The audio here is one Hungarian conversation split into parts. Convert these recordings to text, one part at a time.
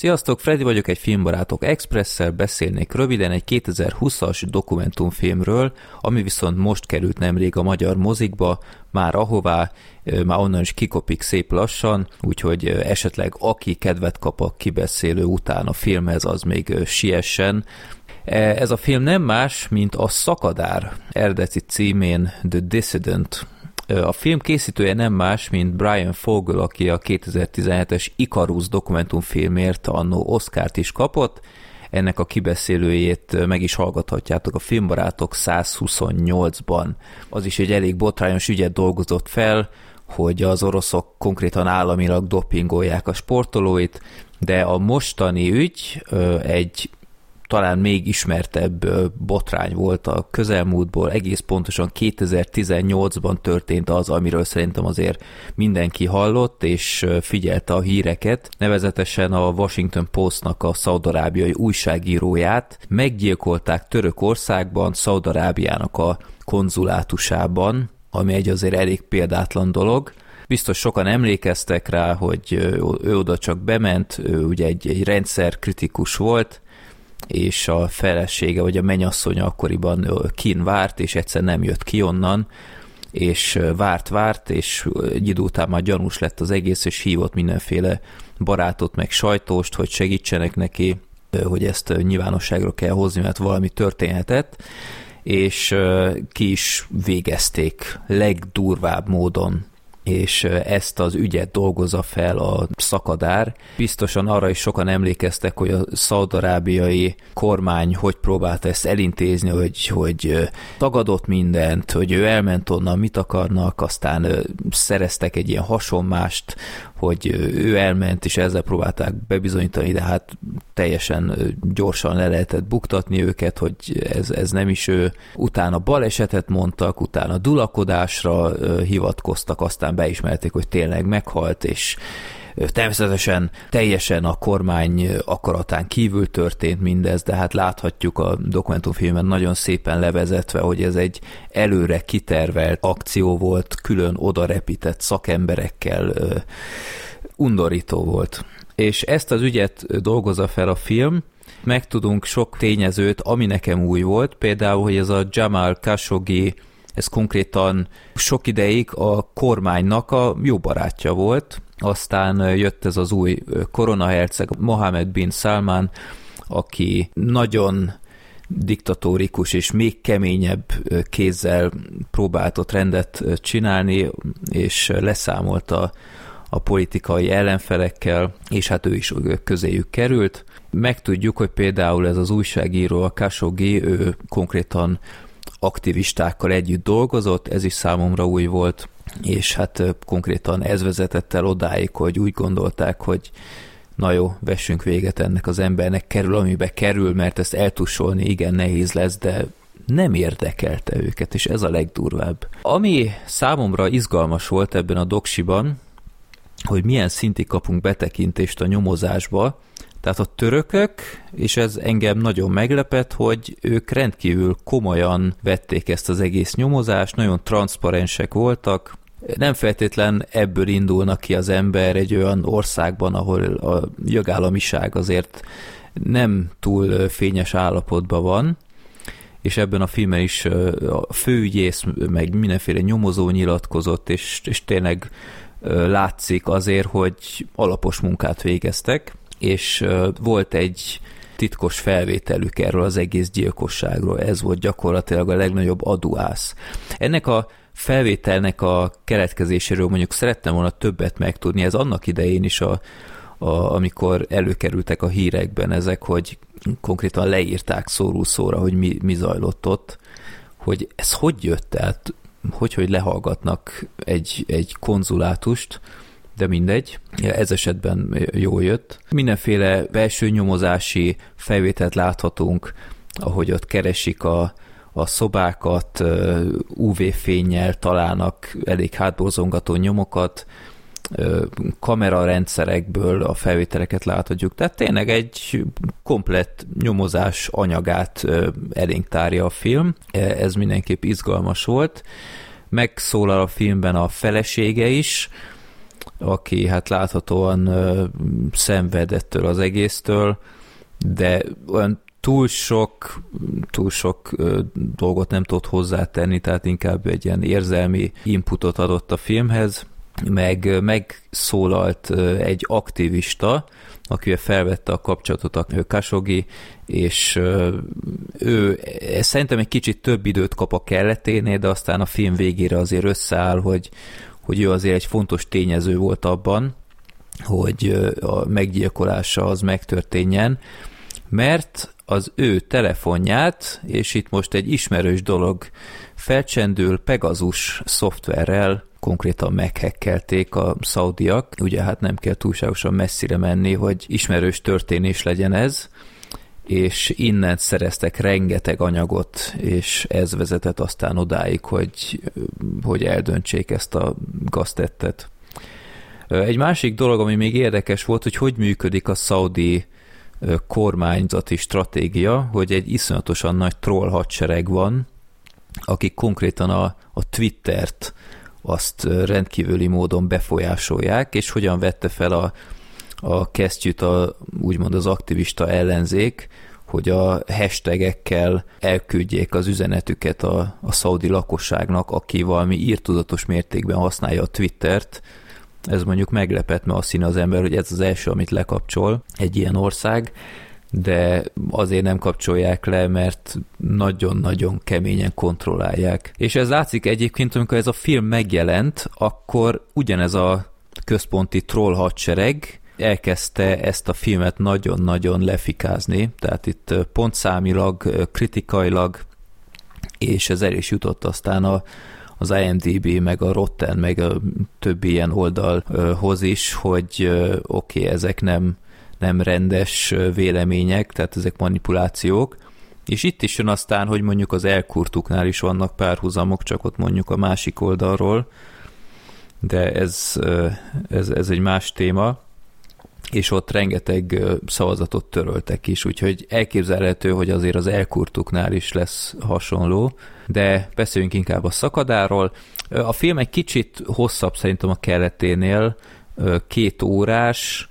Sziasztok, Freddy vagyok, egy Filmbarátok Expresszel beszélnék röviden egy 2020-as dokumentumfilmről, ami viszont most került nemrég a magyar mozikba, már ahová, már onnan is kikopik szép lassan, úgyhogy esetleg aki kedvet kap a kibeszélő után a filmhez, az még siessen. Ez a film nem más, mint a Szakadár, eredeti címén The Dissident. A film készítője nem más, mint Brian Fogel, aki a 2017-es Icarus dokumentumfilmért anno Oscart is kapott. Ennek a kibeszélőjét meg is hallgathatjátok a Filmbarátok 128-ban. Az is egy elég botrányos ügyet dolgozott fel, hogy az oroszok konkrétan államilag dopingolják a sportolóit, de a mostani ügy egy talán még ismertebb botrány volt a közelmúltból, egész pontosan 2018-ban történt az, amiről szerintem azért mindenki hallott és figyelte a híreket, nevezetesen a Washington Postnak a szaúd-arábiai újságíróját meggyilkolták Törökországban, Szaúd-Arábiának a konzulátusában, ami egy azért elég példátlan dolog. Biztos sokan emlékeztek rá, hogy ő oda csak bement, ő ugye egy rendszerkritikus volt, és a felesége, vagy a menyasszonya akkoriban kín várt, és egyszer nem jött ki onnan, és várt, és egy idő után már gyanús lett az egész, és hívott mindenféle barátot, meg sajtóst, hogy segítsenek neki, hogy ezt nyilvánosságra kell hozni, mert valami történhetett, és ki is végezték legdurvább módon. És ezt az ügyet dolgozza fel a Szakadár. Biztosan arra is sokan emlékeztek, hogy a szaúd-arábiai kormány hogy próbálta ezt elintézni, hogy tagadott mindent, hogy ő elment onnan, mit akarnak, aztán szereztek egy ilyen hasonmást, hogy ő elment, és ezzel próbálták bebizonyítani, de hát teljesen gyorsan le lehetett buktatni őket, hogy ez nem is ő. Utána balesetet mondtak, utána dulakodásra hivatkoztak, aztán beismerték, hogy tényleg meghalt, és természetesen teljesen a kormány akaratán kívül történt mindez, de hát láthatjuk a dokumentumfilmen nagyon szépen levezetve, hogy ez egy előre kitervelt akció volt, külön odarepített szakemberekkel, undorító volt. És ezt az ügyet dolgozza fel a film, megtudunk sok tényezőt, ami nekem új volt, például, hogy ez a Jamal Khashoggi, ez konkrétan sok ideig a kormánynak a jó barátja volt, aztán jött ez az új koronaherceg, Mohamed bin Salman, aki nagyon diktatórikus és még keményebb kézzel próbált ott rendet csinálni, és leszámolta a politikai ellenfelekkel, és hát ő is közéjük került. Megtudjuk, hogy például ez az újságíró, a Khashoggi, ő konkrétan aktivistákkal együtt dolgozott, ez is számomra új volt, és hát konkrétan ez vezetett el odáig, hogy úgy gondolták, hogy na jó, vessünk véget ennek az embernek, kerül, amibe kerül, mert ezt eltussolni igen nehéz lesz, de nem érdekelte őket, és ez a legdurvább. Ami számomra izgalmas volt ebben a doksiban, hogy milyen szintig kapunk betekintést a nyomozásba. Tehát a törökök, és ez engem nagyon meglepett, hogy ők rendkívül komolyan vették ezt az egész nyomozást, nagyon transzparensek voltak. Nem feltétlen ebből indulnak ki az ember egy olyan országban, ahol a jogállamiság azért nem túl fényes állapotban van, és ebben a filmben is a főügyész, meg mindenféle nyomozó nyilatkozott, és tényleg látszik azért, hogy alapos munkát végeztek, és volt egy titkos felvételük erről az egész gyilkosságról. Ez volt gyakorlatilag a legnagyobb aduász. Ennek a felvételnek a keletkezéséről mondjuk szerettem volna többet megtudni. Ez annak idején is, amikor előkerültek a hírekben ezek, hogy konkrétan leírták szóról szóra, hogy mi zajlott ott, hogy ez hogy jött, tehát hogy lehallgatnak egy konzulátust, de mindegy, ez esetben jól jött. Mindenféle belső nyomozási felvételt láthatunk, ahogy ott keresik a szobákat, UV-fénnyel találnak elég hátborzongató nyomokat, kamerarendszerekből a felvételeket láthatjuk, tehát tényleg egy komplett nyomozás anyagát elénk tárja a film, ez mindenképp izgalmas volt. Megszólal a filmben a felesége is, aki hát láthatóan szenved ettől az egésztől, de olyan túl sok dolgot nem tudott hozzátenni, tehát inkább egy ilyen érzelmi inputot adott a filmhez, meg megszólalt egy aktivista, aki felvette a kapcsolatot a Khashoggi, és ő szerintem egy kicsit több időt kap a kelleténél, de aztán a film végére azért összeáll, hogy ő azért egy fontos tényező volt abban, hogy a meggyilkolása az megtörténjen, mert az ő telefonját, és itt most egy ismerős dolog felcsendül, Pegasus szoftverrel konkrétan meghekkelték a szaudiak, ugye hát nem kell túlságosan messzire menni, hogy ismerős történés legyen ez, és innen szereztek rengeteg anyagot, és ez vezetett aztán odáig, hogy eldöntsék ezt a gaztettet. Egy másik dolog, ami még érdekes volt, hogy működik a szaudi kormányzati stratégia, hogy egy iszonyatosan nagy troll hadsereg van, akik konkrétan a Twittert azt rendkívüli módon befolyásolják, és hogyan vette fel a kesztyűt úgymond az aktivista ellenzék, hogy a hashtagekkel elküldjék az üzenetüket a szaudi lakosságnak, aki valami irtózatos mértékben használja a Twittert. Ez mondjuk meglepett, mert azt hinné az ember, hogy ez az első, amit lekapcsol egy ilyen ország, de azért nem kapcsolják le, mert nagyon-nagyon keményen kontrollálják. És ez látszik egyébként, amikor ez a film megjelent, akkor ugyanez a központi troll hadsereg elkezdte ezt a filmet nagyon-nagyon lefikázni, tehát itt pontszámilag, kritikailag, és ez el is jutott aztán az IMDb, meg a Rotten, meg a többi ilyen oldalhoz is, hogy oké, ezek nem rendes vélemények, tehát ezek manipulációk, és itt is jön aztán, hogy mondjuk az elkurtuknál is vannak párhuzamok, csak ott mondjuk a másik oldalról, de ez egy más téma, és ott rengeteg szavazatot töröltek is, úgyhogy elképzelhető, hogy azért az elkurtuknál is lesz hasonló, de beszéljünk inkább a szakadáról. A film egy kicsit hosszabb szerintem a kelleténél, 2 órás,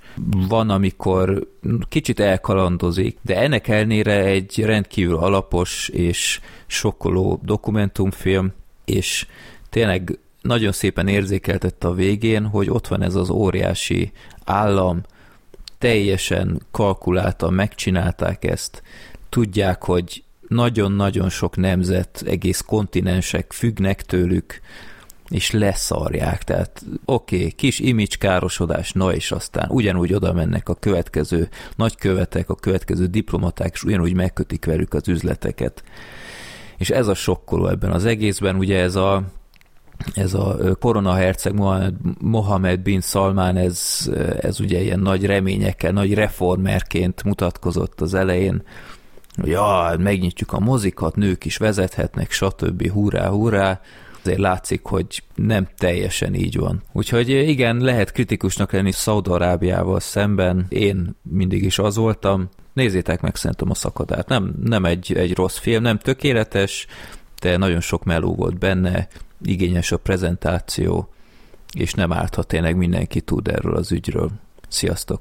van, amikor kicsit elkalandozik, de ennek ellenére egy rendkívül alapos és sokkoló dokumentumfilm, és tényleg nagyon szépen érzékeltette a végén, hogy ott van ez az óriási állam, teljesen kalkuláltan megcsinálták ezt, tudják, hogy nagyon-nagyon sok nemzet, egész kontinensek függnek tőlük, és leszarják, tehát oké, kis image-károsodás, na és aztán ugyanúgy oda mennek a következő nagykövetek, a következő diplomaták, és ugyanúgy megkötik velük az üzleteket. És ez a sokkoló ebben az egészben, ugye ez a koronaherceg Mohamed bin Salman, ez ugye ilyen nagy reményekkel, nagy reformerként mutatkozott az elején, hogy megnyitjuk a mozikat, nők is vezethetnek, stb. Hurrá, hurrá, azért látszik, hogy nem teljesen így van. Úgyhogy igen, lehet kritikusnak lenni Szaúd-Arábiával szemben, én mindig is az voltam. Nézzétek meg szerintem a szakadárt. Nem egy rossz film, nem tökéletes, de nagyon sok meló volt benne, igényes a prezentáció, és nem árt, ha tényleg mindenki tud erről az ügyről. Sziasztok!